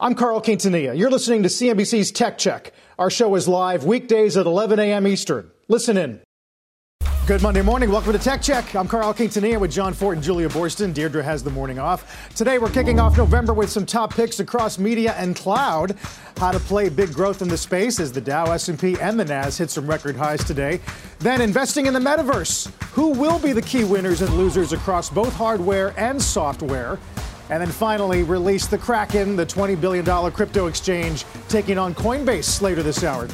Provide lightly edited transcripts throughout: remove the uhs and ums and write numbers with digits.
I'm Carl Quintanilla. You're listening to CNBC's Tech Check. Our show is live weekdays at 11 a.m. Eastern. Listen in. Good Monday morning. Welcome to Tech Check. I'm Carl Quintanilla with John Fort and Julia Boorstin. Deirdre has the morning off. Today, we're kicking off November with some top picks across media and cloud. How to play big growth in the space as the Dow, S&P, and the Nas hit some record highs today. Then investing in the metaverse. Who will be the key winners and losers across both hardware and software? And then finally, release the Kraken, the $20 billion crypto exchange, taking on Coinbase later this hour.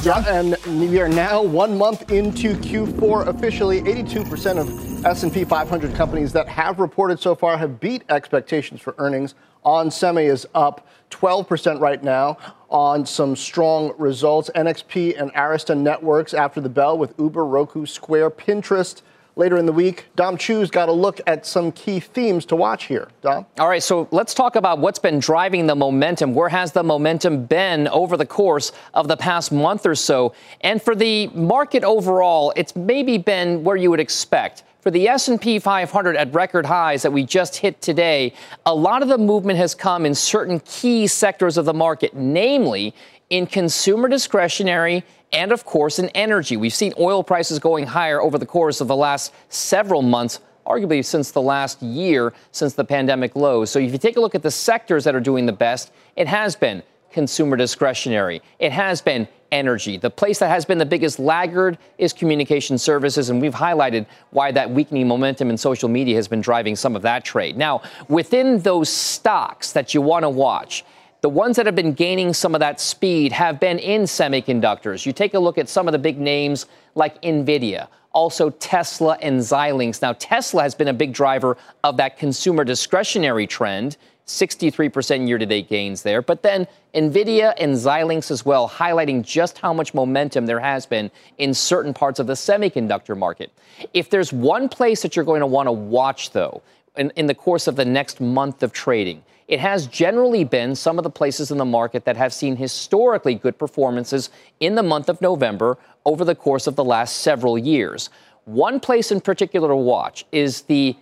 John? Yeah, and we are now 1 month into Q4 officially. 82% of S&P 500 companies that have reported so far have beat expectations for earnings. onsemi is up 12% right now on some strong results. NXP and Arista Networks after the bell with Uber, Roku, Square, Pinterest. Later in the week, Dom Chu's got a look at some key themes to watch here. Dom? All right, so let's talk about what's been driving the momentum. Where has the momentum been over the course of the past month or so? And for the market overall, it's maybe been where you would expect. For the S&P 500 at record highs that we just hit today, a lot of the movement has come in certain key sectors of the market, namely in consumer discretionary and, of course, in energy. We've seen oil prices going higher over the course of the last several months, arguably since the last year, since the pandemic lows. So if you take a look at the sectors that are doing the best, it has been consumer discretionary. It has been energy. The place that has been the biggest laggard is communication services, and we've highlighted why that weakening momentum in social media has been driving some of that trade. Now, within those stocks that you want to watch, the ones that have been gaining some of that speed have been in semiconductors. You take a look at some of the big names like NVIDIA, also Tesla and Xilinx. Now, Tesla has been a big driver of that consumer discretionary trend, 63% year-to-date gains there. But then NVIDIA and Xilinx as well, highlighting just how much momentum there has been in certain parts of the semiconductor market. If there's one place that you're going to want to watch, though, in the course of the next month of trading, it has generally been some of the places in the market that have seen historically good performances in the month of November over the course of the last several years. One place in particular to watch is the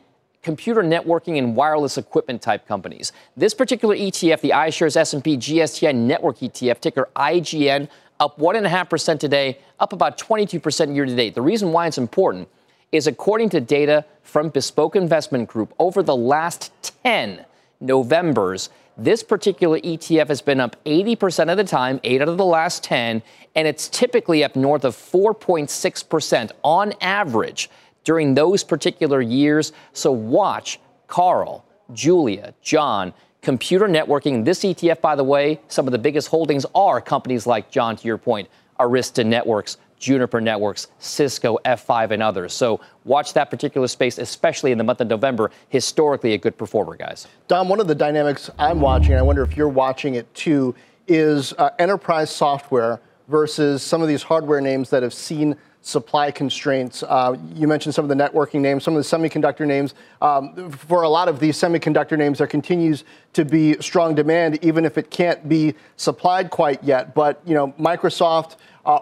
computer networking and wireless equipment type companies. This particular ETF, the iShares S&P GSTI Network ETF, ticker IGN, up 1.5% today, up about 22% year to date. The reason why it's important is according to data from Bespoke Investment Group over the last 10 Novembers, this particular ETF has been up 80% of the time, 8 out of the last 10, and it's typically up north of 4.6% on average during those particular years. So watch Carl, Julia, John, computer networking. This ETF, by the way, some of the biggest holdings are companies like, John, to your point, Arista Networks, Juniper Networks, Cisco, F5, and others. So watch that particular space, especially in the month of November. Historically a good performer, guys. Dom, one of the dynamics I'm watching, and I wonder if you're watching it too, is enterprise software versus some of these hardware names that have seen supply constraints. You mentioned some of the networking names, some of the semiconductor names. For a lot of these semiconductor names, there continues to be strong demand, even if it can't be supplied quite yet. But, you know, Microsoft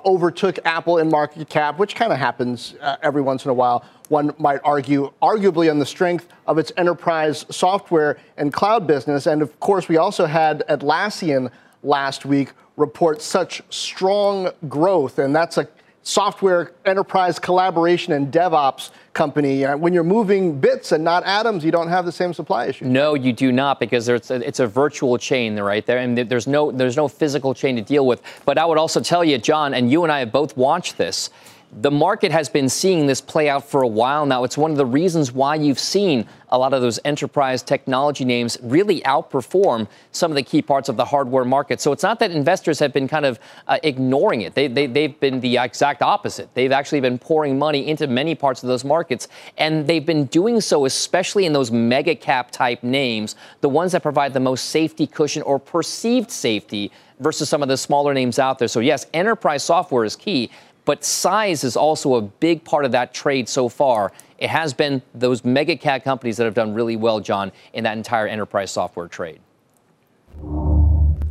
overtook Apple in market cap, which kind of happens every once in a while, one might argue, arguably on the strength of its enterprise software and cloud business. And, of course, we also had Atlassian last week report such strong growth, and that's a software enterprise collaboration and DevOps company. When you're moving bits and not atoms, you don't have the same supply issue. No, you do not, because it's a virtual chain right there, and there's no physical chain to deal with. But I would also tell you, John, and you and I have both watched this, The market has been seeing this play out for a while now. It's one of the reasons why you've seen a lot of those enterprise technology names really outperform some of the key parts of the hardware market. So it's not that investors have been kind of ignoring it. They've been the exact opposite. They've actually been pouring money into many parts of those markets. And they've been doing so especially in those mega cap type names, the ones that provide the most safety cushion or perceived safety versus some of the smaller names out there. So yes, enterprise software is key. But size is also a big part of that trade so far. It has been those mega cap companies that have done really well, John, in that entire enterprise software trade.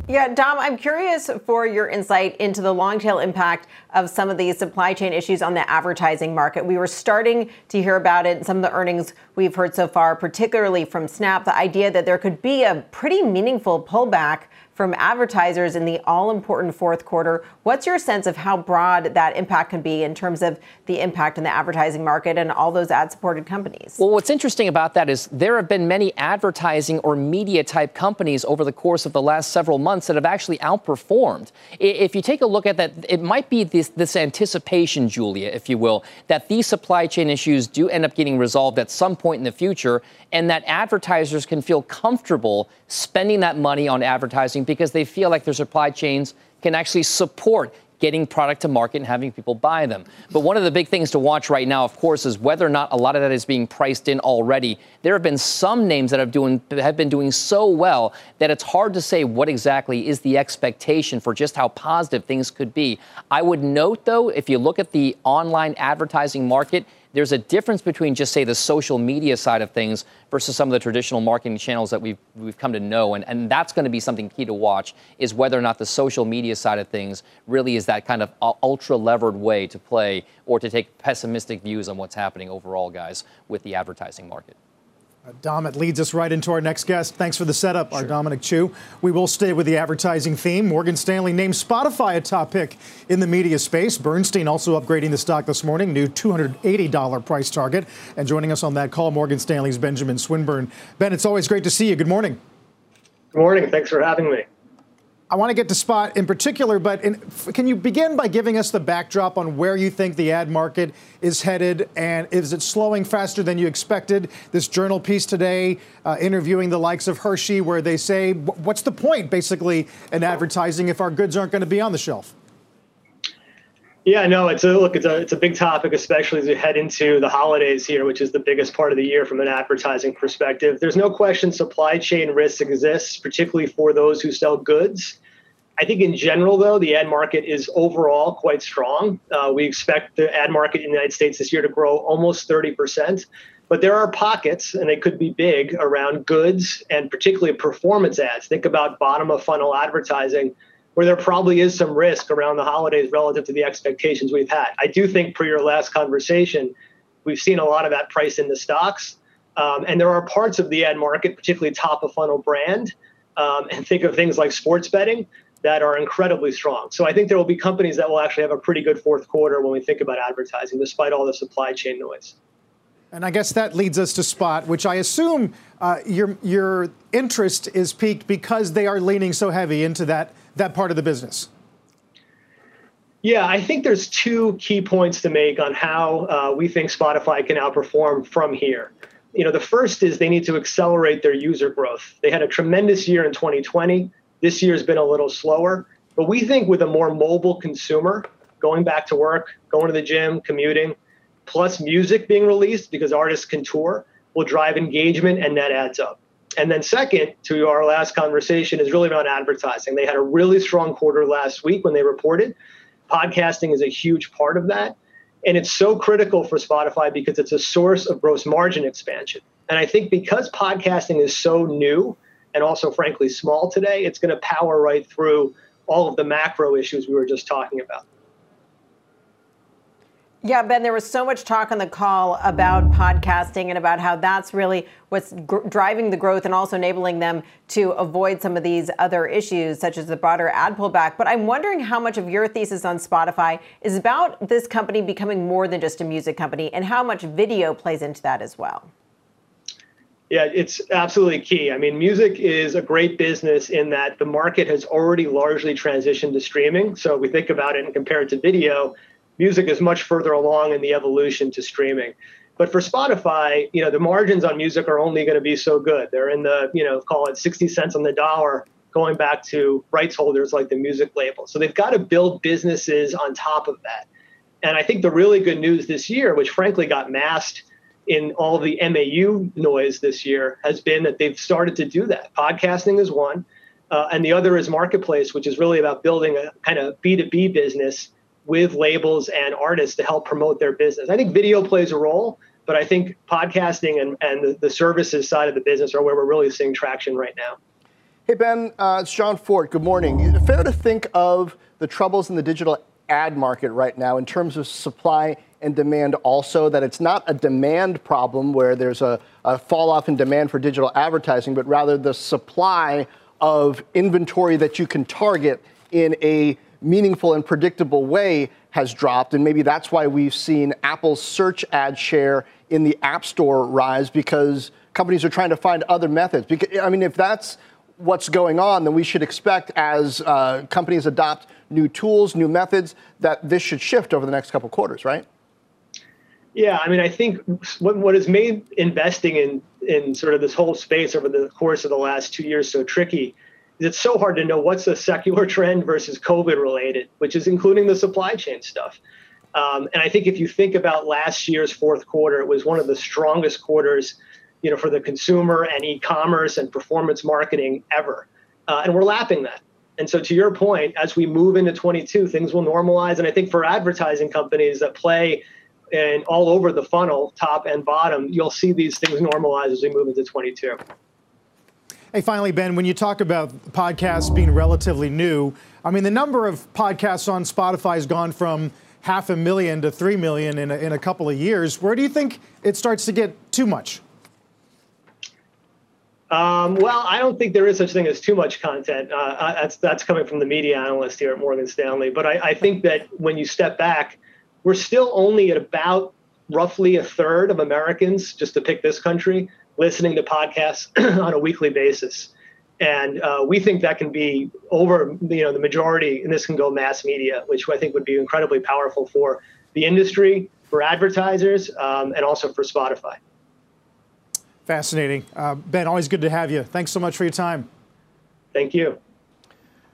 Yeah, Dom, I'm curious for your insight into the long tail impact of some of these supply chain issues on the advertising market. We were starting to hear about it in some of the earnings we've heard so far, particularly from Snap, the idea that there could be a pretty meaningful pullback from advertisers in the all-important fourth quarter. What's your sense of how broad that impact can be in terms of the impact in the advertising market and all those ad-supported companies? Well, what's interesting about that is there have been many advertising or media-type companies over the course of the last several months that have actually outperformed. If you take a look at that, it might be this anticipation, Julia, if you will, that these supply chain issues do end up getting resolved at some point in the future and that advertisers can feel comfortable spending that money on advertising because they feel like their supply chains can actually support getting product to market and having people buy them. But one of the big things to watch right now, of course, is whether or not a lot of that is being priced in already. There have been some names that have been doing so well that it's hard to say what exactly is the expectation for just how positive things could be. I would note, though, if you look at the online advertising market, there's a difference between just, say, the social media side of things versus some of the traditional marketing channels that we've come to know. And that's going to be something key to watch, is whether or not the social media side of things really is that kind of ultra-levered way to play or to take pessimistic views on what's happening overall, guys, with the advertising market. Dom, it leads us right into our next guest. Thanks for the setup, sure. Our Dominic Chu. We will stay with the advertising theme. Morgan Stanley named Spotify a top pick in the media space. Bernstein also upgrading the stock this morning, new $280 price target. And joining us on that call, Morgan Stanley's Benjamin Swinburne. Ben, it's always great to see you. Good morning. Good morning. Thanks for having me. I want to get to Spot in particular, but can you begin by giving us the backdrop on where you think the ad market is headed, and is it slowing faster than you expected? This journal piece today interviewing the likes of Hershey, where they say, what's the point, basically, in advertising if our goods aren't going to be on the shelf? Yeah, no, it's a big topic, especially as we head into the holidays here, which is the biggest part of the year from an advertising perspective. There's no question supply chain risk exists, particularly for those who sell goods. I think in general, though, the ad market is overall quite strong. We expect the ad market in the United States this year to grow almost 30%. But there are pockets, and they could be big, around goods and particularly performance ads. Think about bottom-of-funnel advertising, where there probably is some risk around the holidays relative to the expectations we've had. I do think, per your last conversation, we've seen a lot of that priced into stocks. And there are parts of the ad market, particularly top-of-funnel brand, and think of things like sports betting, that are incredibly strong. So I think there will be companies that will actually have a pretty good fourth quarter when we think about advertising, despite all the supply chain noise. And I guess that leads us to Spot, which I assume your interest is piqued because they are leaning so heavy into that part of the business. Yeah, I think there's two key points to make on how we think Spotify can outperform from here. You know, the first is they need to accelerate their user growth. They had a tremendous year in 2020. This year has been a little slower, but we think with a more mobile consumer going back to work, going to the gym, commuting, plus music being released because artists can tour, will drive engagement and that adds up. And then second, to our last conversation, is really around advertising. They had a really strong quarter last week when they reported. Podcasting is a huge part of that. And it's so critical for Spotify because it's a source of gross margin expansion. And I think because podcasting is so new and also, frankly, small today, it's going to power right through all of the macro issues we were just talking about. Yeah, Ben, there was so much talk on the call about podcasting and about how that's really what's driving the growth and also enabling them to avoid some of these other issues, such as the broader ad pullback. But I'm wondering how much of your thesis on Spotify is about this company becoming more than just a music company and how much video plays into that as well. Yeah, it's absolutely key. I mean, music is a great business in that the market has already largely transitioned to streaming. So if we think about it and compare it to video, music is much further along in the evolution to streaming. But for Spotify, you know, the margins on music are only going to be so good. They're in the, you know, call it 60 cents on the dollar going back to rights holders like the music label. So they've got to build businesses on top of that. And I think the really good news this year, which frankly got masked in all of the MAU noise this year, has been that they've started to do that. Podcasting is one. And the other is Marketplace, which is really about building a kind of B2B business with labels and artists to help promote their business. I think video plays a role, but I think podcasting and the services side of the business are where we're really seeing traction right now. Hey, Ben, it's John Fort. Good morning. Fair to think of the troubles in the digital ad market right now in terms of supply and demand also, that it's not a demand problem where there's a fall off in demand for digital advertising, but rather the supply of inventory that you can target in a meaningful and predictable way has dropped. And maybe that's why we've seen Apple's search ad share in the App Store rise, because companies are trying to find other methods. I mean, if that's what's going on, then we should expect, as companies adopt new tools, new methods, that this should shift over the next couple quarters, right? Yeah, I mean, I think what has made investing in sort of this whole space over the course of the last 2 years so tricky is it's so hard to know what's a secular trend versus COVID related, which is including the supply chain stuff. And I think if you think about last year's fourth quarter, it was one of the strongest quarters, you know, for the consumer and e-commerce and performance marketing ever. And we're lapping that. And so to your point, as we move into 22, things will normalize. And I think for advertising companies that play and all over the funnel, top and bottom, you'll see these things normalize as we move into 22. Hey, finally, Ben, when you talk about podcasts being relatively new, I mean, the number of podcasts on Spotify has gone from 500,000 to 3 million in a couple of years. Where do you think it starts to get too much? Well, I don't think there is such thing as too much content. That's coming from the media analyst here at Morgan Stanley. But I think that when you step back, we're still only at about roughly a third of Americans, just to pick this country, listening to podcasts on a weekly basis. And we think that can be over, you know, the majority, and this can go mass media, which I think would be incredibly powerful for the industry, for advertisers, and also for Spotify. Fascinating. Ben, always good to have you. Thanks so much for your time. Thank you.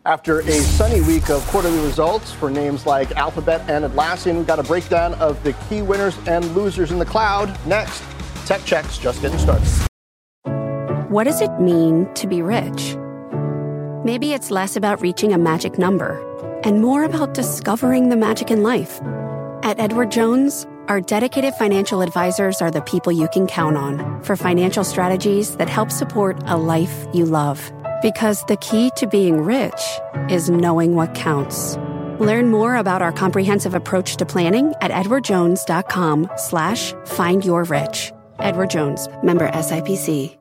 After a sunny week of quarterly results for names like Alphabet and Atlassian, we've got a breakdown of the key winners and losers in the cloud. Next, Tech Check's just getting started. What does it mean to be rich? Maybe it's less about reaching a magic number and more about discovering the magic in life. At Edward Jones, our dedicated financial advisors are the people you can count on for financial strategies that help support a life you love. Because the key to being rich is knowing what counts. Learn more about our comprehensive approach to planning at edwardjones.com/findyourrich. Edward Jones, member SIPC.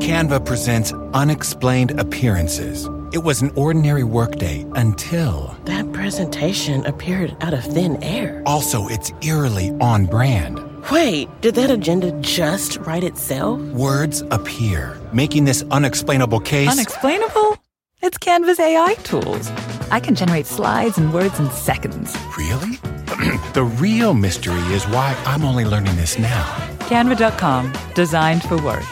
Canva presents unexplained appearances. It was an ordinary workday until... that presentation appeared out of thin air. Also, it's eerily on brand. Wait, did that agenda just write itself? Words appear, making this unexplainable case... Unexplainable? It's Canva's AI tools. I can generate slides and words in seconds. Really? The real mystery is why I'm only learning this now. Canva.com. Designed for work.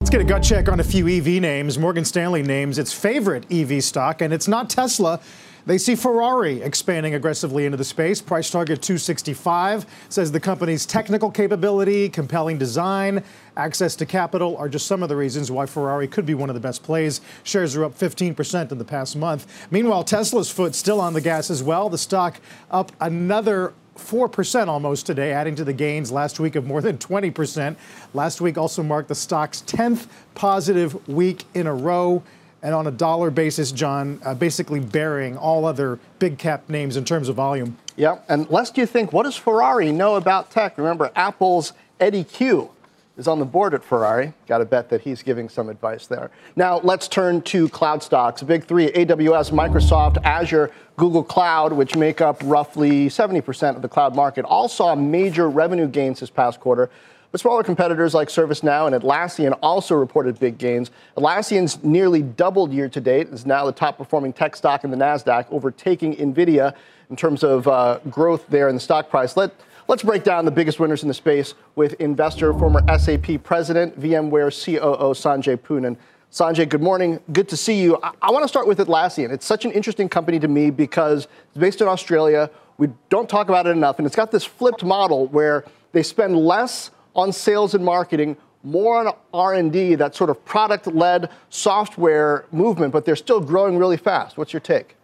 Let's get a gut check on a few EV names. Morgan Stanley names its favorite EV stock, and it's not Tesla. They see Ferrari expanding aggressively into the space. Price target $265, says the company's technical capability, compelling design, access to capital are just some of the reasons why Ferrari could be one of the best plays. Shares are up 15% in the past month. Meanwhile, Tesla's foot still on the gas as well. The stock up another 4% almost today, adding to the gains last week of more than 20%. Last week also marked the stock's 10th positive week in a row. And on a dollar basis, John, basically burying all other big cap names in terms of volume. Yeah, and lest you think, what does Ferrari know about tech? Remember, Apple's Eddie Q is on the board at Ferrari. Got to bet that he's giving some advice there. Now, let's turn to cloud stocks. Big three, AWS, Microsoft, Azure, Google Cloud, which make up roughly 70% of the cloud market, all saw major revenue gains this past quarter. But smaller competitors like ServiceNow and Atlassian also reported big gains. Atlassian's nearly doubled year to date, is now the top-performing tech stock in the Nasdaq, overtaking NVIDIA in terms of growth there in the stock price. Let's break down the biggest winners in the space with investor, former SAP president, VMware COO Sanjay Poonen. Sanjay, good morning. Good to see you. I want to start with Atlassian. It's such an interesting company to me because it's based in Australia. We don't talk about it enough, and it's got this flipped model where they spend less on sales and marketing, more on R&D, that sort of product-led software movement, but they're still growing really fast. What's your take?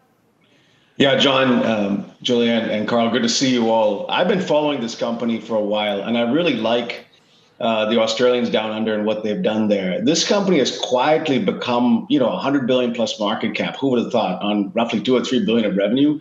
Yeah, John, Julia, and Carl, good to see you all. I've been following this company for a while, and I really like the Australians down under and what they've done there. This company has quietly become, you know, $100 billion plus market cap. Who would have thought, on roughly $2 or $3 billion of revenue?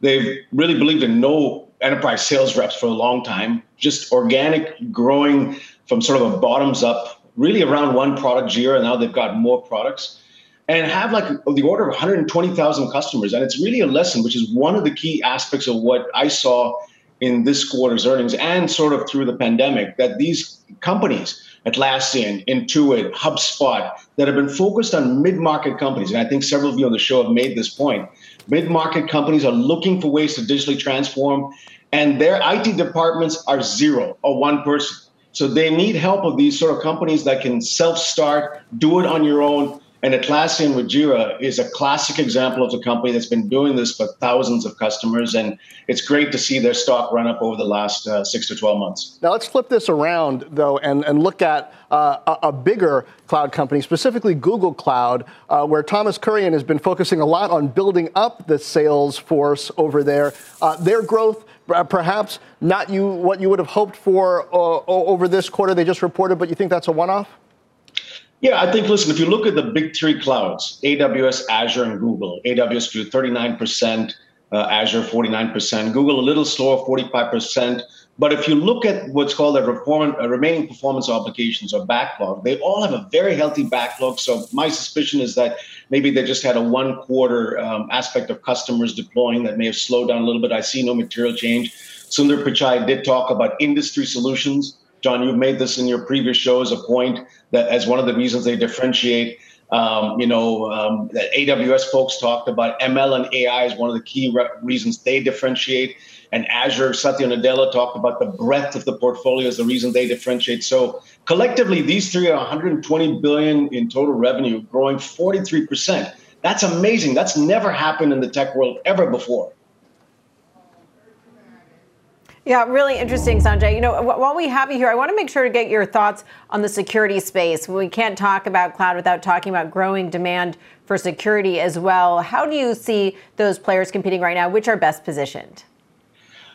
They've really believed in no enterprise sales reps for a long time, just organic growing from sort of a bottoms up, really around one product a year, and now they've got more products and have like the order of 120,000 customers. And it's really a lesson, which is one of the key aspects of what I saw in this quarter's earnings and sort of through the pandemic, that these companies, Atlassian, Intuit, HubSpot, that have been focused on mid-market companies, and I think several of you on the show have made this point, mid-market companies are looking for ways to digitally transform, and their IT departments are zero or one person. So they need help of these sort of companies that can self-start, do it on your own, and Atlassian with Jira is a classic example of a company that's been doing this for thousands of customers, and it's great to see their stock run up over the last 6 to 12 months. Now let's flip this around, though, and look at a bigger cloud company, specifically Google Cloud, where Thomas Kurian has been focusing a lot on building up the sales force over there. Their growth, perhaps not what you would have hoped for over this quarter they just reported, but you think that's a one-off? Yeah, I think, listen, if you look at the big three clouds, AWS, Azure, and Google, AWS grew 39%, Azure 49%, Google a little slower, 45%. But if you look at what's called a remaining performance obligations or backlog, they all have a very healthy backlog. So my suspicion is that maybe they just had a one-quarter aspect of customers deploying that may have slowed down a little bit. I see no material change. Sundar Pichai did talk about industry solutions. John, you've made this in your previous shows a point that as one of the reasons they differentiate, that AWS folks talked about ML and AI as one of the key reasons they differentiate. And Azure, Satya Nadella talked about the breadth of the portfolio as the reason they differentiate. So collectively, these three are $120 billion in total revenue, growing 43%. That's amazing. That's never happened in the tech world ever before. Yeah, really interesting, Sanjay. You know, while we have you here, I want to make sure to get your thoughts on the security space. We can't talk about cloud without talking about growing demand for security as well. How do you see those players competing right now? Which are best positioned?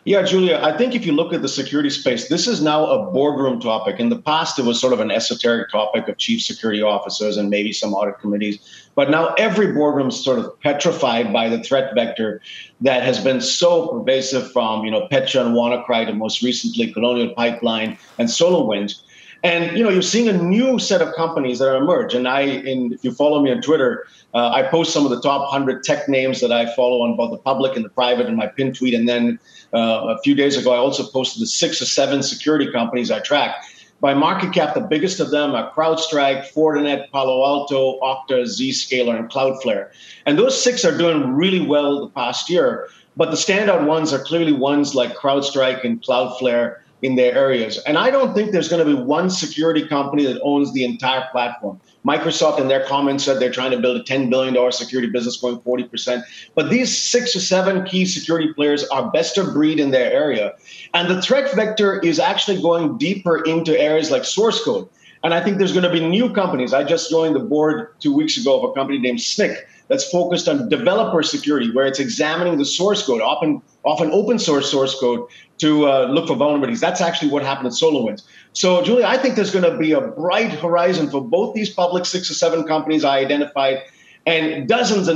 Yeah, Julia, I think if you look at the security space, this is now a boardroom topic. In the past, it was sort of an esoteric topic of chief security officers and maybe some audit committees. But now every boardroom is sort of petrified by the threat vector that has been so pervasive from, Petya and WannaCry to most recently Colonial Pipeline and SolarWinds. And, you're seeing a new set of companies that are emerge. And if you follow me on Twitter, I post some of the top 100 tech names that I follow on both the public and the private in my pin tweet. And then a few days ago, I also posted the 6 or 7 security companies I track. By market cap, the biggest of them are CrowdStrike, Fortinet, Palo Alto, Okta, Zscaler, and Cloudflare. And those 6 are doing really well the past year. But the standout ones are clearly ones like CrowdStrike and Cloudflare in their areas. And I don't think there's going to be one security company that owns the entire platform. Microsoft in their comments said they're trying to build a $10 billion security business growing 40%. But these 6 or 7 key security players are best of breed in their area. And the threat vector is actually going deeper into areas like source code. And I think there's going to be new companies. I just joined the board 2 weeks ago of a company named Snyk that's focused on developer security, where it's examining the source code, often open source code, to look for vulnerabilities. That's actually what happened at SolarWinds. So, Julia, I think there's going to be a bright horizon for both these public 6 or 7 companies I identified and dozens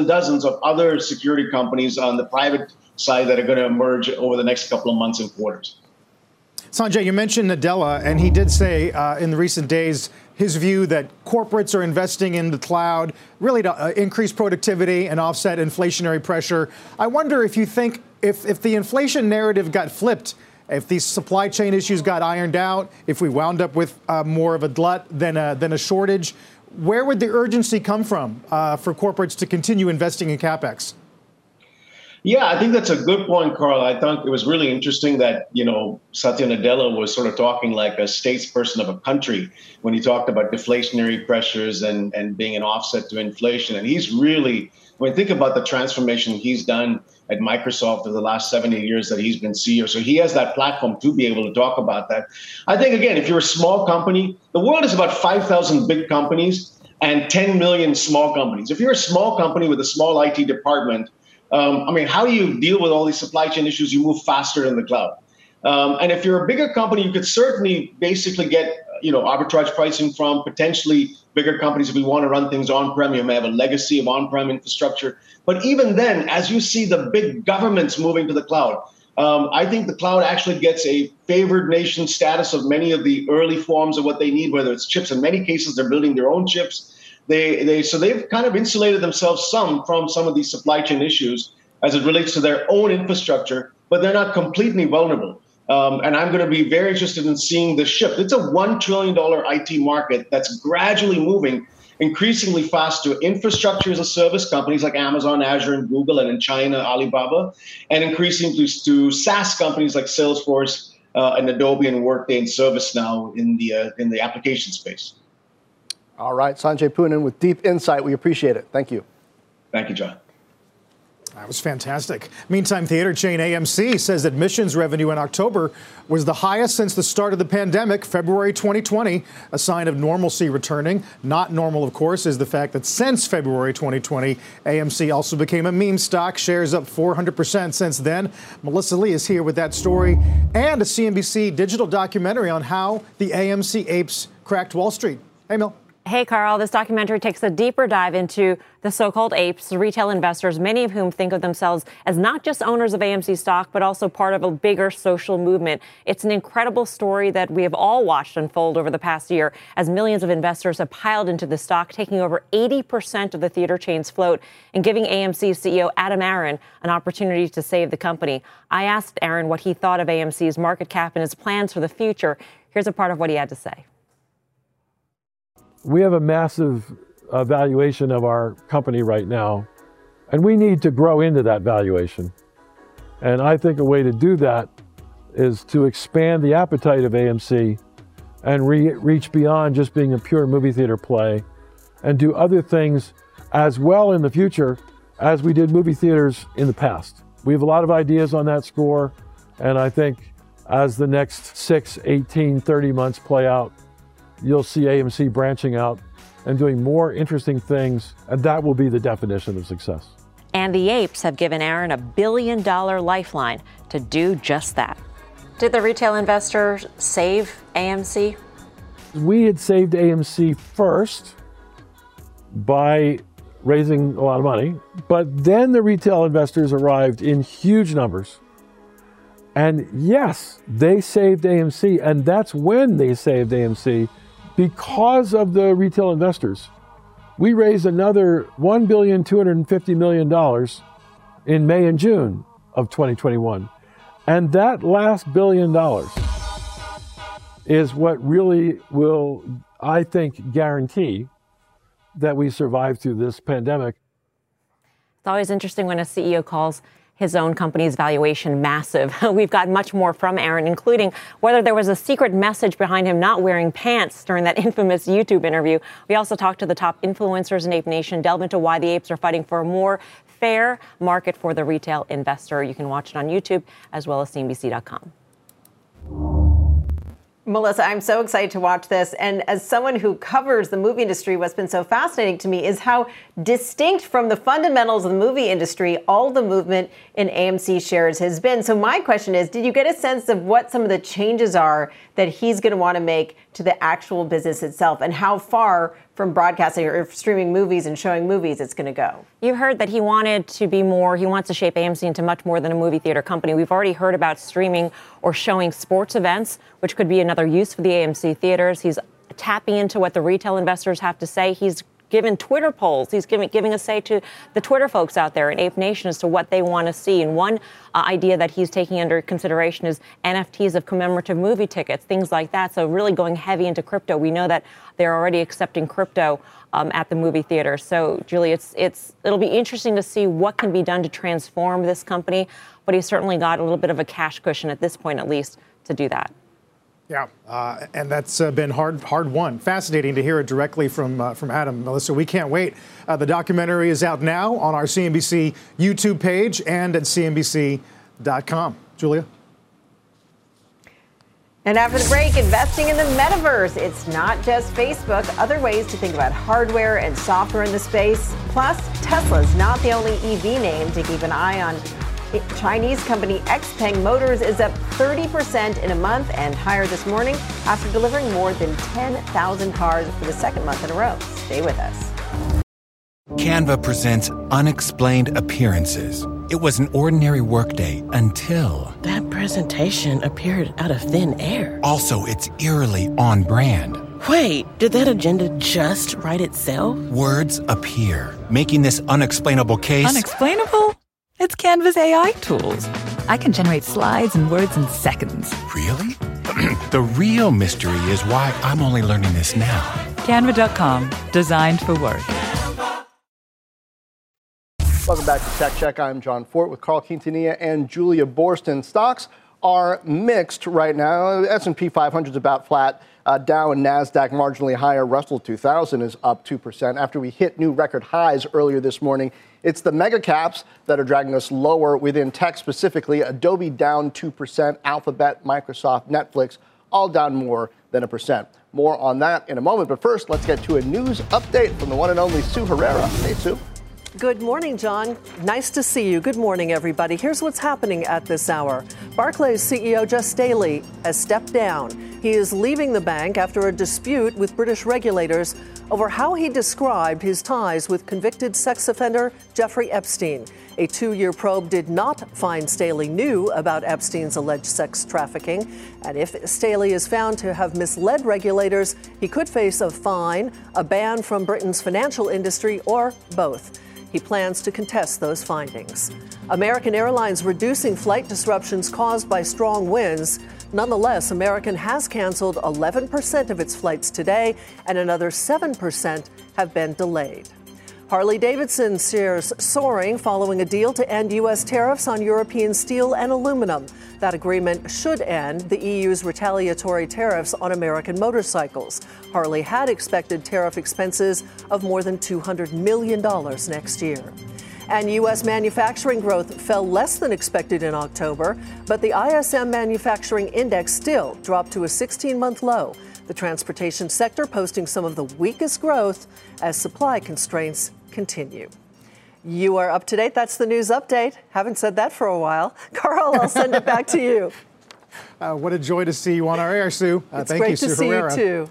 of other security companies on the private side that are going to emerge over the next couple of months and quarters. Sanjay, you mentioned Nadella, and he did say in the recent days his view that corporates are investing in the cloud really to increase productivity and offset inflationary pressure. I wonder if you think if the inflation narrative got flipped If these supply chain issues got ironed out, if we wound up with more of a glut than a shortage, where would the urgency come from for corporates to continue investing in CapEx? Yeah, I think that's a good point, Carl. I thought it was really interesting that, you know, Satya Nadella was sort of talking like a statesperson of a country when he talked about deflationary pressures and being an offset to inflation. And he's really, when you think about the transformation he's done at Microsoft over the last 7 years that he's been CEO. So he has that platform to be able to talk about that. I think, again, if you're a small company, the world is about 5,000 big companies and 10 million small companies. If you're a small company with a small IT department, I mean, how do you deal with all these supply chain issues? You move faster in the cloud. And if you're a bigger company, you could certainly basically get, you know, arbitrage pricing from potentially bigger companies. If we want to run things on-prem, you may have a legacy of on-prem infrastructure. But even then, as you see the big governments moving to the cloud, I think the cloud actually gets a favored nation status of many of the early forms of what they need, whether it's chips. In many cases, they're building their own chips. So they've kind of insulated themselves some from some of these supply chain issues as it relates to their own infrastructure, but they're not completely vulnerable. And I'm going to be very interested in seeing the shift. It's a $1 trillion IT market that's gradually moving increasingly fast to infrastructure as a service companies like Amazon, Azure, and Google, and in China, Alibaba, and increasingly to SaaS companies like Salesforce and Adobe and Workday and ServiceNow in the application space. All right, Sanjay Poonen with deep insight. We appreciate it. Thank you. Thank you, John. That was fantastic. Meantime, theater chain AMC says admissions revenue in October was the highest since the start of the pandemic, February 2020, a sign of normalcy returning. Not normal, of course, is the fact that since February 2020, AMC also became a meme stock, shares up 400% since then. Melissa Lee is here with that story and a CNBC digital documentary on how the AMC apes cracked Wall Street. Hey, Mel. Hey, Carl, this documentary takes a deeper dive into the so-called apes, retail investors, many of whom think of themselves as not just owners of AMC stock, but also part of a bigger social movement. It's an incredible story that we have all watched unfold over the past year as millions of investors have piled into the stock, taking over 80% of the theater chain's float and giving AMC CEO Adam Aron an opportunity to save the company. I asked Aron what he thought of AMC's market cap and his plans for the future. Here's a part of what he had to say. We have a massive valuation of our company right now, and we need to grow into that valuation. And I think a way to do that is to expand the appetite of AMC and reach beyond just being a pure movie theater play and do other things as well in the future as we did movie theaters in the past. We have a lot of ideas on that score, and I think as the next 6, 18, 30 months play out, you'll see AMC branching out and doing more interesting things, and that will be the definition of success. And the apes have given Aron a billion-dollar lifeline to do just that. Did the retail investors save AMC? We had saved AMC first by raising a lot of money, but then the retail investors arrived in huge numbers. And yes, they saved AMC, and that's when they saved AMC. Because of the retail investors, we raised another $1,250,000,000 in May and June of 2021. And that last $1 billion is what really will, I think, guarantee that we survive through this pandemic. It's always interesting when a CEO calls his own company's valuation massive. We've got much more from Aron, including whether there was a secret message behind him not wearing pants during that infamous YouTube interview. We also talked to the top influencers in Ape Nation, delve into why the apes are fighting for a more fair market for the retail investor. You can watch it on YouTube as well as CNBC.com. Melissa, I'm so excited to watch this. And as someone who covers the movie industry, what's been so fascinating to me is how distinct from the fundamentals of the movie industry, all the movement in AMC shares has been. So my question is, did you get a sense of what some of the changes are that he's going to want to make to the actual business itself and how far from broadcasting or streaming movies and showing movies it's going to go? You heard that he wanted to be more, he wants to shape AMC into much more than a movie theater company. We've already heard about streaming or showing sports events, which could be another use for the AMC theaters. He's tapping into what the retail investors have to say. He's given Twitter polls. He's giving a say to the Twitter folks out there in Ape Nation as to what they want to see. And one idea that he's taking under consideration is NFTs of commemorative movie tickets, things like that. So really going heavy into crypto. We know that they're already accepting crypto at the movie theater. So, Julie, it'll be interesting to see what can be done to transform this company. But he's certainly got a little bit of a cash cushion at this point, at least, to do that. Yeah, and that's been hard won. Fascinating to hear it directly from Adam. Melissa, we can't wait. The documentary is out now on our CNBC YouTube page and at CNBC.com. Julia? And after the break, investing in the metaverse. It's not just Facebook. Other ways to think about hardware and software in the space. Plus, Tesla's not the only EV name to keep an eye on. Chinese company XPeng Motors is up 30% in a month and higher this morning after delivering more than 10,000 cars for the second month in a row. Stay with us. Canva presents unexplained appearances. It was an ordinary workday until... that presentation appeared out of thin air. Also, it's eerily on brand. Wait, did that agenda just write itself? Words appear, making this unexplainable case... unexplainable? It's Canva's AI tools. I can generate slides and words in seconds. Really? The real mystery is why I'm only learning this now. Canva.com. Designed for work. Welcome back to Tech Check. I'm John Fort with Carl Quintanilla and Julia Boorstin. Stocks are mixed right now. S&P 500 is about flat. Dow and NASDAQ marginally higher. Russell 2000 is up 2% after we hit new record highs earlier this morning. It's the mega caps that are dragging us lower within tech specifically. Adobe down 2%, Alphabet, Microsoft, Netflix, all down more than 1%. More on that in a moment. But first, let's get to a news update from the one and only Sue Herrera. Hey, Sue. Good morning, John. Nice to see you. Good morning, everybody. Here's what's happening at this hour. Barclays CEO Jes Staley has stepped down. He is leaving the bank after a dispute with British regulators over how he described his ties with convicted sex offender Jeffrey Epstein. A two-year probe did not find Staley knew about Epstein's alleged sex trafficking. And if Staley is found to have misled regulators, he could face a fine, a ban from Britain's financial industry, or both. He plans to contest those findings. American Airlines reducing flight disruptions caused by strong winds. Nonetheless, American has canceled 11% of its flights today, and another 7% have been delayed. Harley-Davidson shares soaring following a deal to end U.S. tariffs on European steel and aluminum. That agreement should end the EU's retaliatory tariffs on American motorcycles. Harley had expected tariff expenses of more than $200 million next year. And U.S. manufacturing growth fell less than expected in October, but the ISM Manufacturing Index still dropped to a 16-month low. The transportation sector posting some of the weakest growth as supply constraints continue. You are up to date. That's the news update. Haven't said that for a while. Carl, I'll send it back to you. What a joy to see you on our air, Sue. Thank you, Sue Herrera. It's great to see you,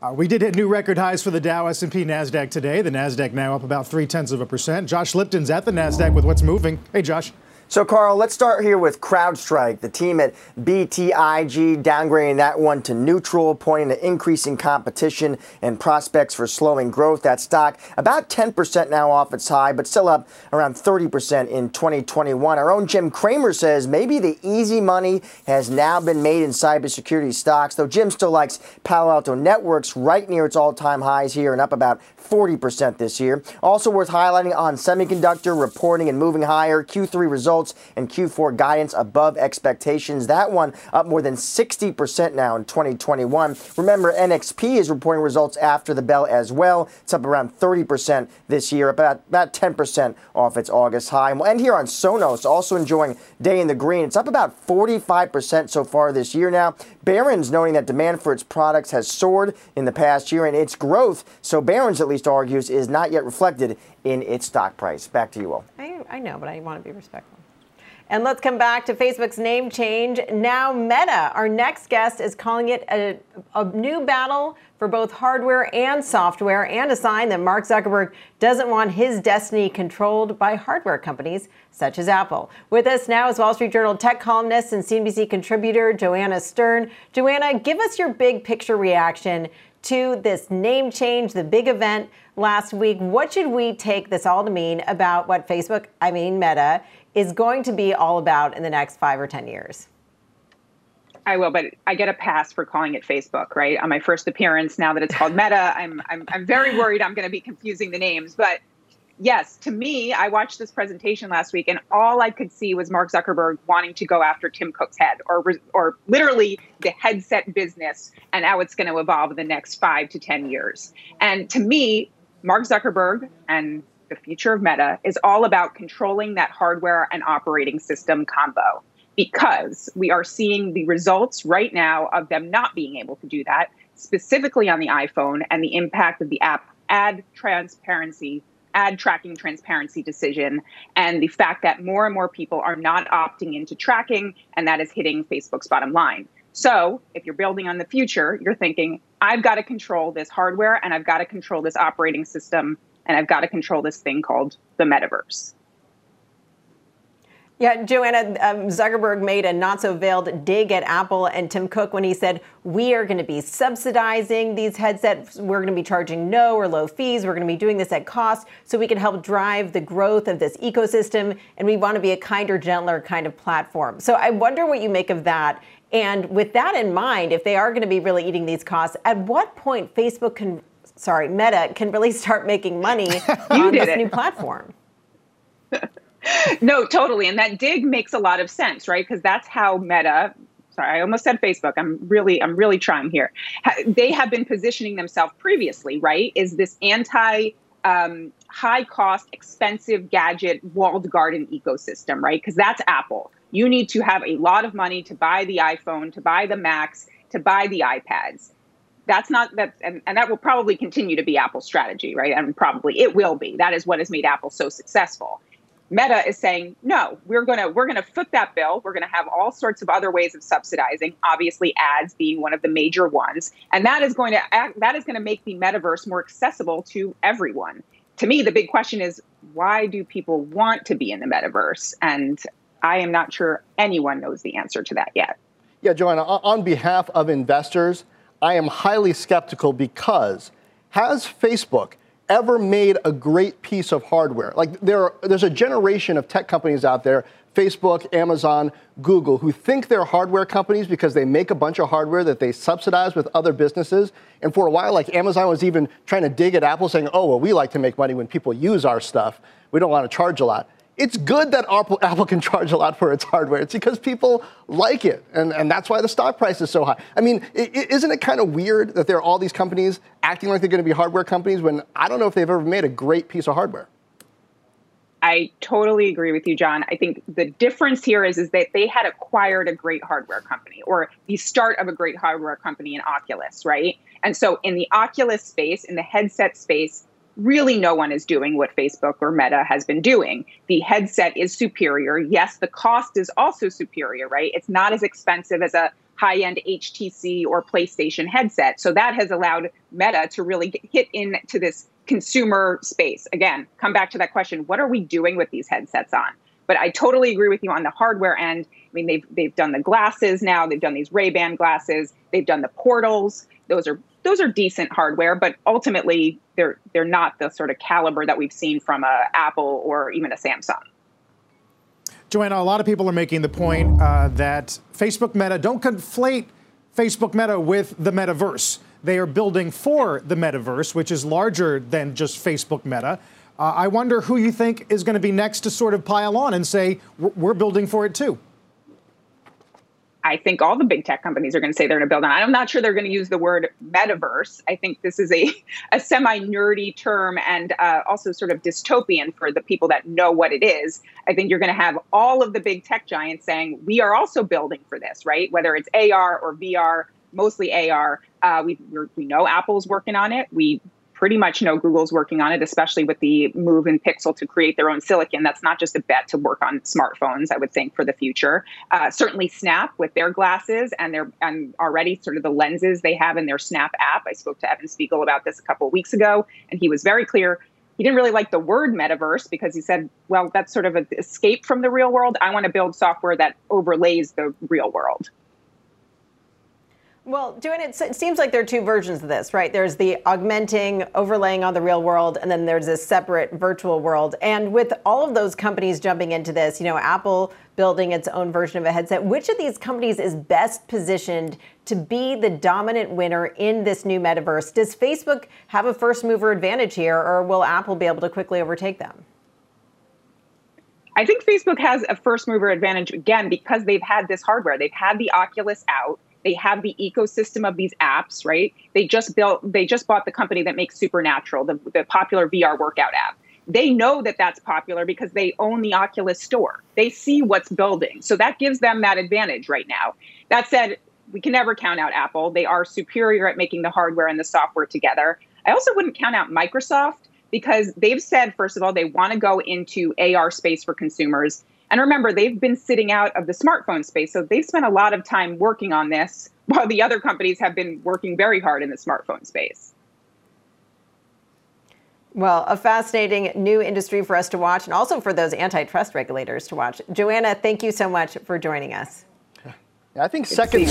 too. We did hit new record highs for the Dow, S&P, NASDAQ today. The NASDAQ now up about 0.3%. Josh Lipton's at the NASDAQ with what's moving. Hey, Josh. So, Carl, let's start here with CrowdStrike. The team at BTIG downgrading that one to neutral, pointing to increasing competition and prospects for slowing growth. That stock about 10% now off its high, but still up around 30% in 2021. Our own Jim Cramer says maybe the easy money has now been made in cybersecurity stocks, though Jim still likes Palo Alto Networks right near its all-time highs here and up about 40% this year. Also worth highlighting on semiconductor reporting and moving higher, Q3 results and Q4 guidance above expectations. That one up more than 60% now in 2021. Remember, NXP is reporting results after the bell as well. It's up around 30% this year, about 10% off its August high. And we'll end here on Sonos, also enjoying day in the green. It's up about 45% so far this year now. Barron's noting that demand for its products has soared in the past year, and its growth, so Barron's at least argues, is not yet reflected in its stock price. Back to you all. I know, but I want to be respectful. And let's come back to Facebook's name change. Now Meta, our next guest, is calling it a new battle for both hardware and software, and a sign that Mark Zuckerberg doesn't want his destiny controlled by hardware companies such as Apple. With us now is Wall Street Journal tech columnist and CNBC contributor Joanna Stern. Joanna, give us your big picture reaction to this name change, the big event last week. What should we take this all to mean about what Facebook, I mean Meta, is going to be all about in the next 5 or 10 years? I will, but I get a pass for calling it Facebook, right? On my first appearance, now that it's called Meta, I'm very worried I'm going to be confusing the names. But yes, to me, I watched this presentation last week, and all I could see was Mark Zuckerberg wanting to go after Tim Cook's head, or literally the headset business, and how it's going to evolve in the next 5 to 10 years. And to me, Mark Zuckerberg and the future of Meta is all about controlling that hardware and operating system combo, because we are seeing the results right now of them not being able to do that, specifically on the iPhone, and the impact of the ad tracking transparency decision, and the fact that more and more people are not opting into tracking, and that is hitting Facebook's bottom line. So if you're building on the future, you're thinking, I've got to control this hardware, and I've got to control this operating system, and I've got to control this thing called the metaverse. Yeah, Joanna, Zuckerberg made a not-so-veiled dig at Apple and Tim Cook when he said, we are going to be subsidizing these headsets. We're going to be charging no or low fees. We're going to be doing this at cost so we can help drive the growth of this ecosystem. And we want to be a kinder, gentler kind of platform. So I wonder what you make of that. And with that in mind, if they are going to be really eating these costs, at what point Facebook can, sorry, Meta can really start making money on this new platform? No, totally. And that dig makes a lot of sense, right? Because that's how Meta, sorry, I almost said Facebook. I'm really trying here. They have been positioning themselves previously, right? Is this high cost, expensive gadget, walled garden ecosystem, right? Because that's Apple. You need to have a lot of money to buy the iPhone, to buy the Macs, to buy the iPads. That's not that, and that will probably continue to be Apple's strategy, right? And probably it will be. That is what has made Apple so successful. Meta is saying, no, we're going to foot that bill. We're going to have all sorts of other ways of subsidizing, obviously ads being one of the major ones. And that is going to make the metaverse more accessible to everyone. To me, the big question is, why do people want to be in the metaverse? And I am not sure anyone knows the answer to that yet. Yeah, Joanna, on behalf of investors, I am highly skeptical, because has Facebook ever made a great piece of hardware? Like, there's a generation of tech companies out there, Facebook, Amazon, Google, who think they're hardware companies because they make a bunch of hardware that they subsidize with other businesses. And for a while, like, Amazon was even trying to dig at Apple, saying, oh, well, we like to make money when people use our stuff. We don't want to charge a lot. It's good that Apple can charge a lot for its hardware. It's because people like it, and that's why the stock price is so high. I mean, isn't it kind of weird that there are all these companies acting like they're going to be hardware companies when I don't know if they've ever made a great piece of hardware? I totally agree with you, John. I think the difference here is that they had acquired a great hardware company, or the start of a great hardware company in Oculus, right? And so in the Oculus space, in the headset space, really, no one is doing what Facebook or Meta has been doing. The headset is superior. Yes, the cost is also superior, right? It's not as expensive as a high-end HTC or PlayStation headset. So that has allowed Meta to really hit into this consumer space. Again, come back to that question, what are we doing with these headsets on? But I totally agree with you on the hardware end. I mean, they've done the glasses now. They've done these Ray-Ban glasses. They've done the portals. Those are decent hardware, but ultimately they're not the sort of caliber that we've seen from a Apple or even a Samsung. Joanna, a lot of people are making the point that Facebook Meta, don't conflate Facebook Meta with the metaverse. They are building for the metaverse, which is larger than just Facebook Meta. I wonder who you think is going to be next to sort of pile on and say, we're building for it too. I think all the big tech companies are going to say they're going to build on. I'm not sure they're going to use the word metaverse. I think this is a semi-nerdy term, and also sort of dystopian for the people that know what it is. I think you're going to have all of the big tech giants saying, we are also building for this, right? Whether it's AR or VR, mostly AR. We know Apple's working on it. We pretty much know Google's working on it, especially with the move in Pixel to create their own silicon. That's not just a bet to work on smartphones, I would think, for the future. Certainly Snap with their glasses and already sort of the lenses they have in their Snap app. I spoke to Evan Spiegel about this a couple of weeks ago, and he was very clear. He didn't really like the word metaverse because he said, well, that's sort of an escape from the real world. I want to build software that overlays the real world. Well, doing it seems like there are two versions of this, right? There's the augmenting, overlaying on the real world, and then there's this separate virtual world. And with all of those companies jumping into this, you know, Apple building its own version of a headset, which of these companies is best positioned to be the dominant winner in this new metaverse? Does Facebook have a first mover advantage here, or will Apple be able to quickly overtake them? I think Facebook has a first mover advantage, again, because they've had this hardware. They've had the Oculus out. They have the ecosystem of these apps, right? They just bought the company that makes Supernatural, the popular VR workout app. They know that that's popular because they own the Oculus store. They see what's building. So that gives them that advantage right now. That said, we can never count out Apple. They are superior at making the hardware and the software together. I also wouldn't count out Microsoft because they've said, first of all, they want to go into AR space for consumers. And remember, they've been sitting out of the smartphone space, so they've spent a lot of time working on this, while the other companies have been working very hard in the smartphone space. Well, a fascinating new industry for us to watch, and also for those antitrust regulators to watch. Joanna, thank you so much for joining us. Yeah, I think Second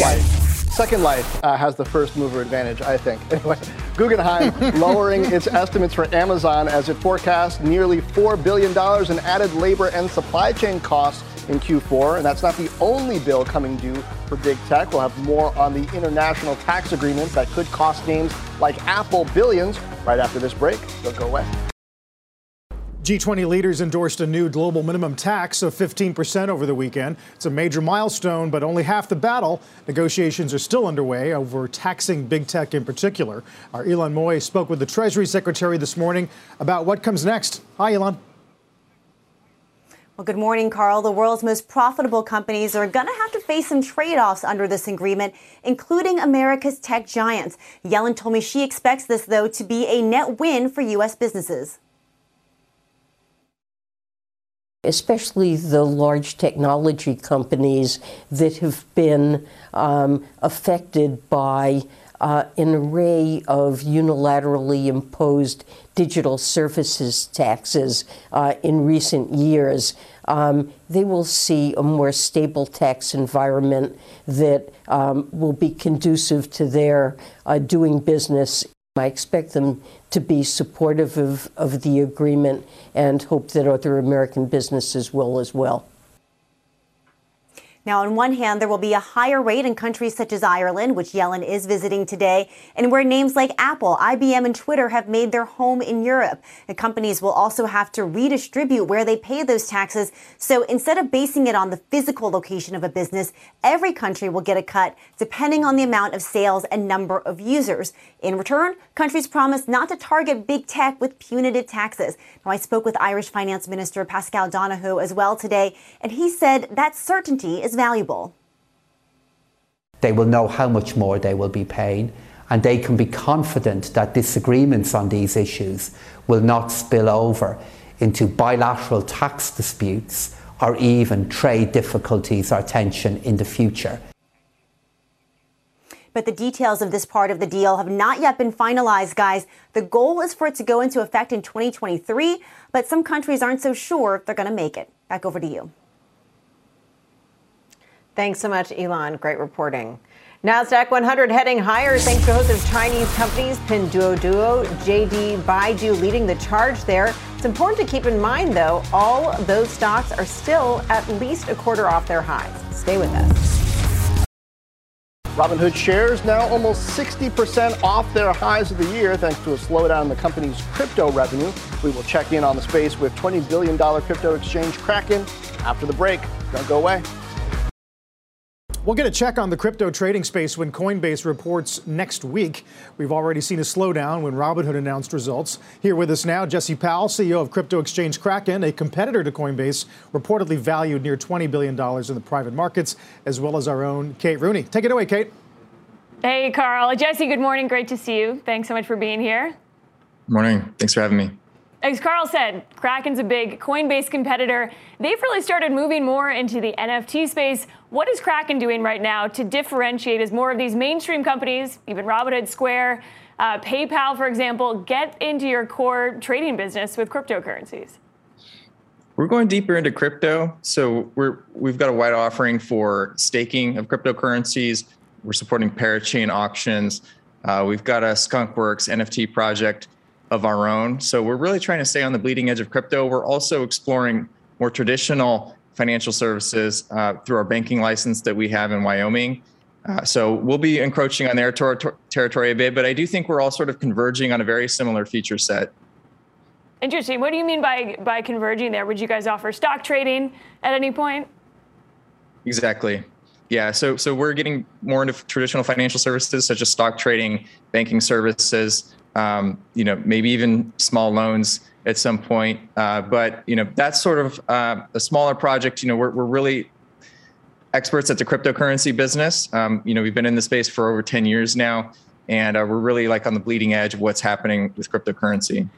Life has the first mover advantage, I think. Anyway, Guggenheim lowering its estimates for Amazon as it forecasts nearly $4 billion in added labor and supply chain costs in Q4. And that's not the only bill coming due for big tech. We'll have more on the international tax agreement that could cost names like Apple billions right after this break. Don't go away. G20 leaders endorsed a new global minimum tax of 15% over the weekend. It's a major milestone, but only half the battle. Negotiations are still underway over taxing big tech in particular. Our Elon Moy spoke with the Treasury Secretary this morning about what comes next. Hi, Elon. Well, good morning, Carl. The world's most profitable companies are going to have to face some trade-offs under this agreement, including America's tech giants. Yellen told me she expects this, though, to be a net win for U.S. businesses. Especially the large technology companies that have been affected by an array of unilaterally imposed digital services taxes in recent years. They will see a more stable tax environment that will be conducive to their doing business. I expect them to be supportive of the agreement and hope that other American businesses will as well. Now, on one hand, there will be a higher rate in countries such as Ireland, which Yellen is visiting today, and where names like Apple, IBM, and Twitter have made their home in Europe. And companies will also have to redistribute where they pay those taxes. So instead of basing it on the physical location of a business, every country will get a cut depending on the amount of sales and number of users. In return, countries promise not to target big tech with punitive taxes. Now, I spoke with Irish Finance Minister Pascal Donoghue as well today, and he said that certainty is valuable. They will know how much more they will be paying, and they can be confident that disagreements on these issues will not spill over into bilateral tax disputes or even trade difficulties or tension in the future. But the details of this part of the deal have not yet been finalized, guys. The goal is for it to go into effect in 2023, but some countries aren't so sure if they're going to make it. Back over to you. Thanks so much, Elon. Great reporting. NASDAQ 100 heading higher thanks to a host of Chinese companies, Pinduoduo, JD, Baidu leading the charge there. It's important to keep in mind, though, all those stocks are still at least a quarter off their highs. Stay with us. Robinhood shares now almost 60% off their highs of the year thanks to a slowdown in the company's crypto revenue. We will check in on the space with $20 billion crypto exchange Kraken after the break. Don't go away. We'll get a check on the crypto trading space when Coinbase reports next week. We've already seen a slowdown when Robinhood announced results. Here with us now, Jesse Powell, CEO of crypto exchange Kraken, a competitor to Coinbase, reportedly valued near $20 billion in the private markets, as well as our own Kate Rooney. Take it away, Kate. Hey, Carl. Jesse, good morning. Great to see you. Thanks so much for being here. Morning. Thanks for having me. As Carl said, Kraken's a big Coinbase competitor. They've really started moving more into the NFT space. What is Kraken doing right now to differentiate as more of these mainstream companies, even Robinhood, Square, PayPal, for example, get into your core trading business with cryptocurrencies? We're going deeper into crypto. So we've got a wide offering for staking of cryptocurrencies, We're supporting parachain auctions. We've got a Skunkworks NFT project of our own. So we're really trying to stay on the bleeding edge of crypto. We're also exploring more traditional financial services through our banking license that we have in Wyoming. So we'll be encroaching on their territory a bit, but I do think we're all sort of converging on a very similar feature set. Interesting. What do you mean by converging there? Would you guys offer stock trading at any point? Exactly. Yeah. So we're getting more into traditional financial services, such as stock trading, banking services, maybe even small loans at some point. But that's sort of a smaller project. We're really experts at the cryptocurrency business. We've been in the space for over 10 years now, and we're really like on the bleeding edge of what's happening with cryptocurrency.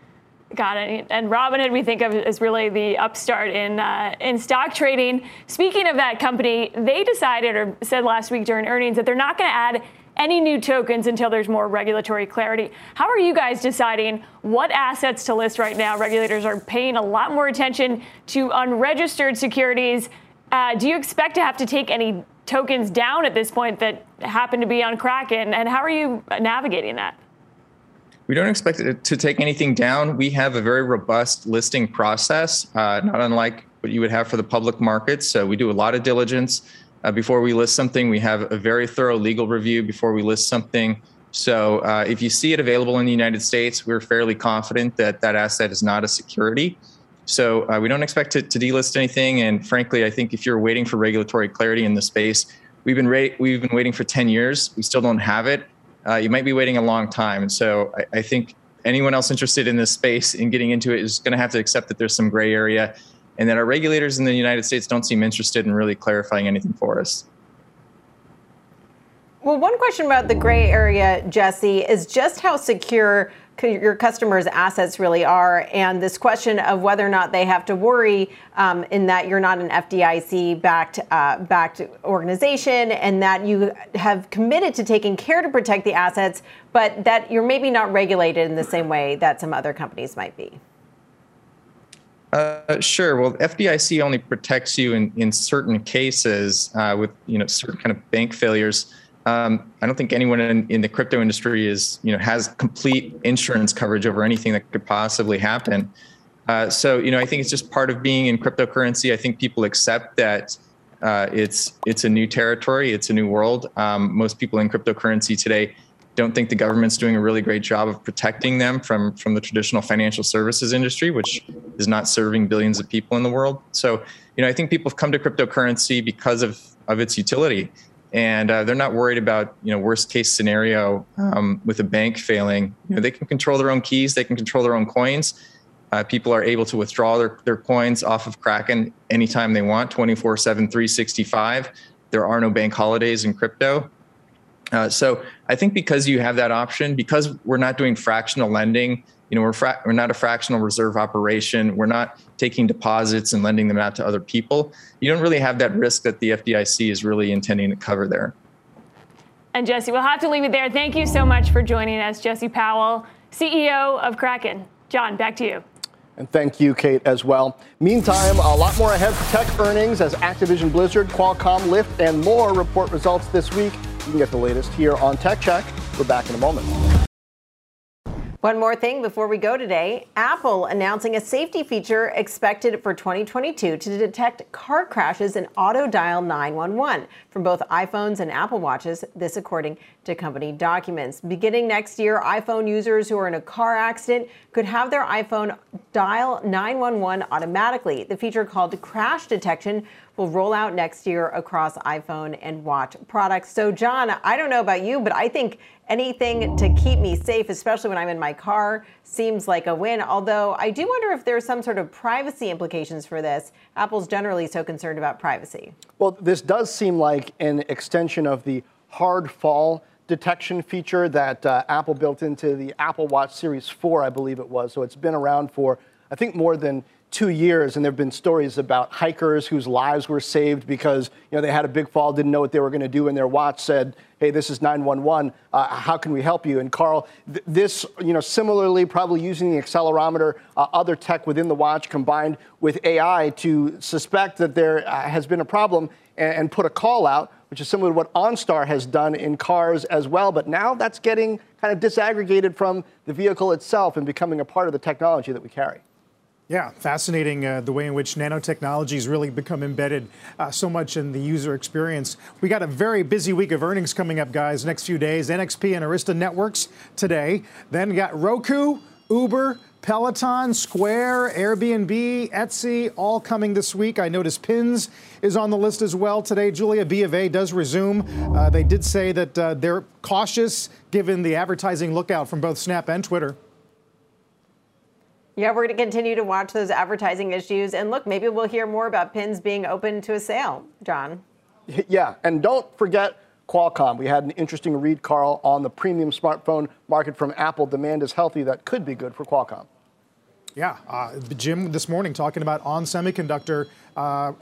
Got it. And Robinhood, we think of as really the upstart in stock trading. Speaking of that company, they decided or said last week during earnings that they're not going to add any new tokens until there's more regulatory clarity. How are you guys deciding what assets to list right now? Regulators are paying a lot more attention to unregistered securities. Do you expect to have to take any tokens down at this point that happen to be on Kraken? And how are you navigating that? We don't expect it to take anything down. We have a very robust listing process, not unlike what you would have for the public markets. So we do a lot of diligence before we list something. We have a very thorough legal review before we list something. So if you see it available in the United States, we're fairly confident that that asset is not a security. So we don't expect it to delist anything. And frankly, I think if you're waiting for regulatory clarity in the space, we've been waiting for 10 years. We still don't have it. You might be waiting a long time. And so I think anyone else interested in this space and getting into it is going to have to accept that there's some gray area and that our regulators in the United States don't seem interested in really clarifying anything for us. Well, one question about the gray area, Jesse, is just how secure your customers' assets really are, and this question of whether or not they have to worry in that you're not an FDIC-backed organization, and that you have committed to taking care to protect the assets, but that you're maybe not regulated in the same way that some other companies might be. Sure. Well, FDIC only protects you in certain cases with certain kind of bank failures. I don't think anyone in the crypto industry has complete insurance coverage over anything that could possibly happen. So I think it's just part of being in cryptocurrency. I think people accept that it's a new territory, it's a new world. Most people in cryptocurrency today don't think the government's doing a really great job of protecting them from the traditional financial services industry, which is not serving billions of people in the world. So, I think people have come to cryptocurrency because of its utility. And they're not worried about, worst case scenario with a bank failing. They can control their own keys. They can control their own coins. People are able to withdraw their coins off of Kraken anytime they want, 24/7, 365. There are no bank holidays in crypto. So I think because you have that option, because we're not doing fractional lending, we're not a fractional reserve operation. We're not taking deposits and lending them out to other people. You don't really have that risk that the FDIC is really intending to cover there. And Jesse, we'll have to leave it there. Thank you so much for joining us, Jesse Powell, CEO of Kraken. John, back to you. And thank you, Kate, as well. Meantime, a lot more ahead for tech earnings as Activision Blizzard, Qualcomm, Lyft, and more report results this week. You can get the latest here on Tech Check. We're back in a moment. One more thing before we go today. Apple announcing a safety feature expected for 2022 to detect car crashes and auto dial 911 from both iPhones and Apple Watches, this according to company documents. Beginning next year, iPhone users who are in a car accident could have their iPhone dial 911 automatically. The feature called Crash Detection will roll out next year across iPhone and Watch products. So, John, I don't know about you, but I think anything to keep me safe, especially when I'm in my car, seems like a win. Although I do wonder if there's some sort of privacy implications for this. Apple's generally so concerned about privacy. Well, this does seem like an extension of the hard fall detection feature that Apple built into the Apple Watch Series 4, I believe it was. So it's been around for, I think, more than 2 years, and there have been stories about hikers whose lives were saved because they had a big fall, didn't know what they were going to do, and their watch said, hey, this is 911, how can we help you? And Carl, this, similarly, probably using the accelerometer, other tech within the watch combined with AI to suspect that there has been a problem and put a call out, which is similar to what OnStar has done in cars as well. But now that's getting kind of disaggregated from the vehicle itself and becoming a part of the technology that we carry. Yeah, fascinating the way in which nanotechnologies really become embedded so much in the user experience. We got a very busy week of earnings coming up, guys, next few days. NXP and Arista Networks today. Then got Roku, Uber, Peloton, Square, Airbnb, Etsy, all coming this week. I noticed Pins is on the list as well today. Julia, B of A does resume. They did say that they're cautious given the advertising lookout from both Snap and Twitter. Yeah, we're going to continue to watch those advertising issues. And look, maybe we'll hear more about Pins being open to a sale, John. Yeah, and don't forget Qualcomm. We had an interesting read, Carl, on the premium smartphone market from Apple. Demand is healthy. That could be good for Qualcomm. Yeah, Jim this morning talking about ON Semiconductor,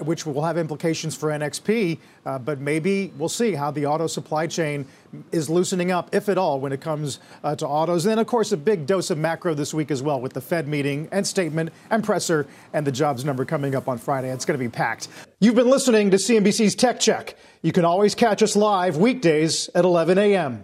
which will have implications for NXP, but maybe we'll see how the auto supply chain is loosening up, if at all, when it comes to autos. And then, of course, a big dose of macro this week as well with the Fed meeting and statement and presser and the jobs number coming up on Friday. It's going to be packed. You've been listening to CNBC's Tech Check. You can always catch us live weekdays at 11 a.m.